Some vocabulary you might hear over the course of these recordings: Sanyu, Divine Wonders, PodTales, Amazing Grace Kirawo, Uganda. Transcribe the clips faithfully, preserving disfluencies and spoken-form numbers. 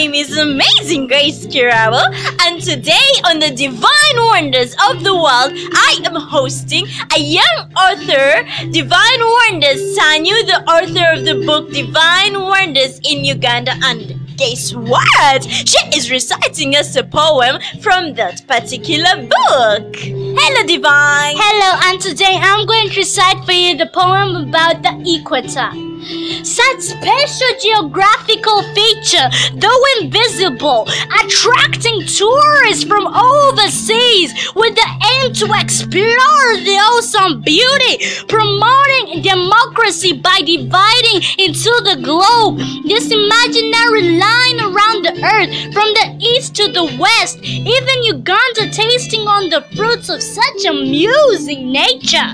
name is Amazing Grace Kirawo, and today on the Divine Wonders of the World, I am hosting a young author, Divine Wonders, Sanyu, the author of the book Divine Wonders in Uganda, and guess what? She is reciting us a poem from that particular book. Hello, Divine. Hello, and today I'm going to recite for you the poem about the equator. Such special geographical feature, though invisible, attracting tourists from overseas with the aim to explore the awesome beauty, promoting democracy by dividing into the globe. This imaginary line around the earth, from the east to the west, even Uganda tasting on the fruits of such amusing nature.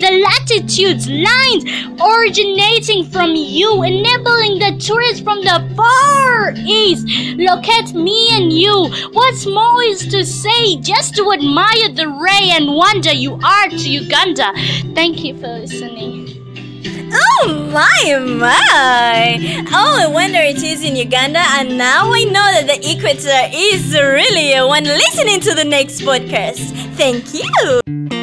The latitudes, lines originating from you, enabling the tourists from the far east. Look at me and you. What's more is to say, just to admire the ray and wonder you are to Uganda. Thank you for listening. Oh my, my. Oh, I wonder it is in Uganda, and now I know that the equator is really a one. Listening to the next podcast. Thank you.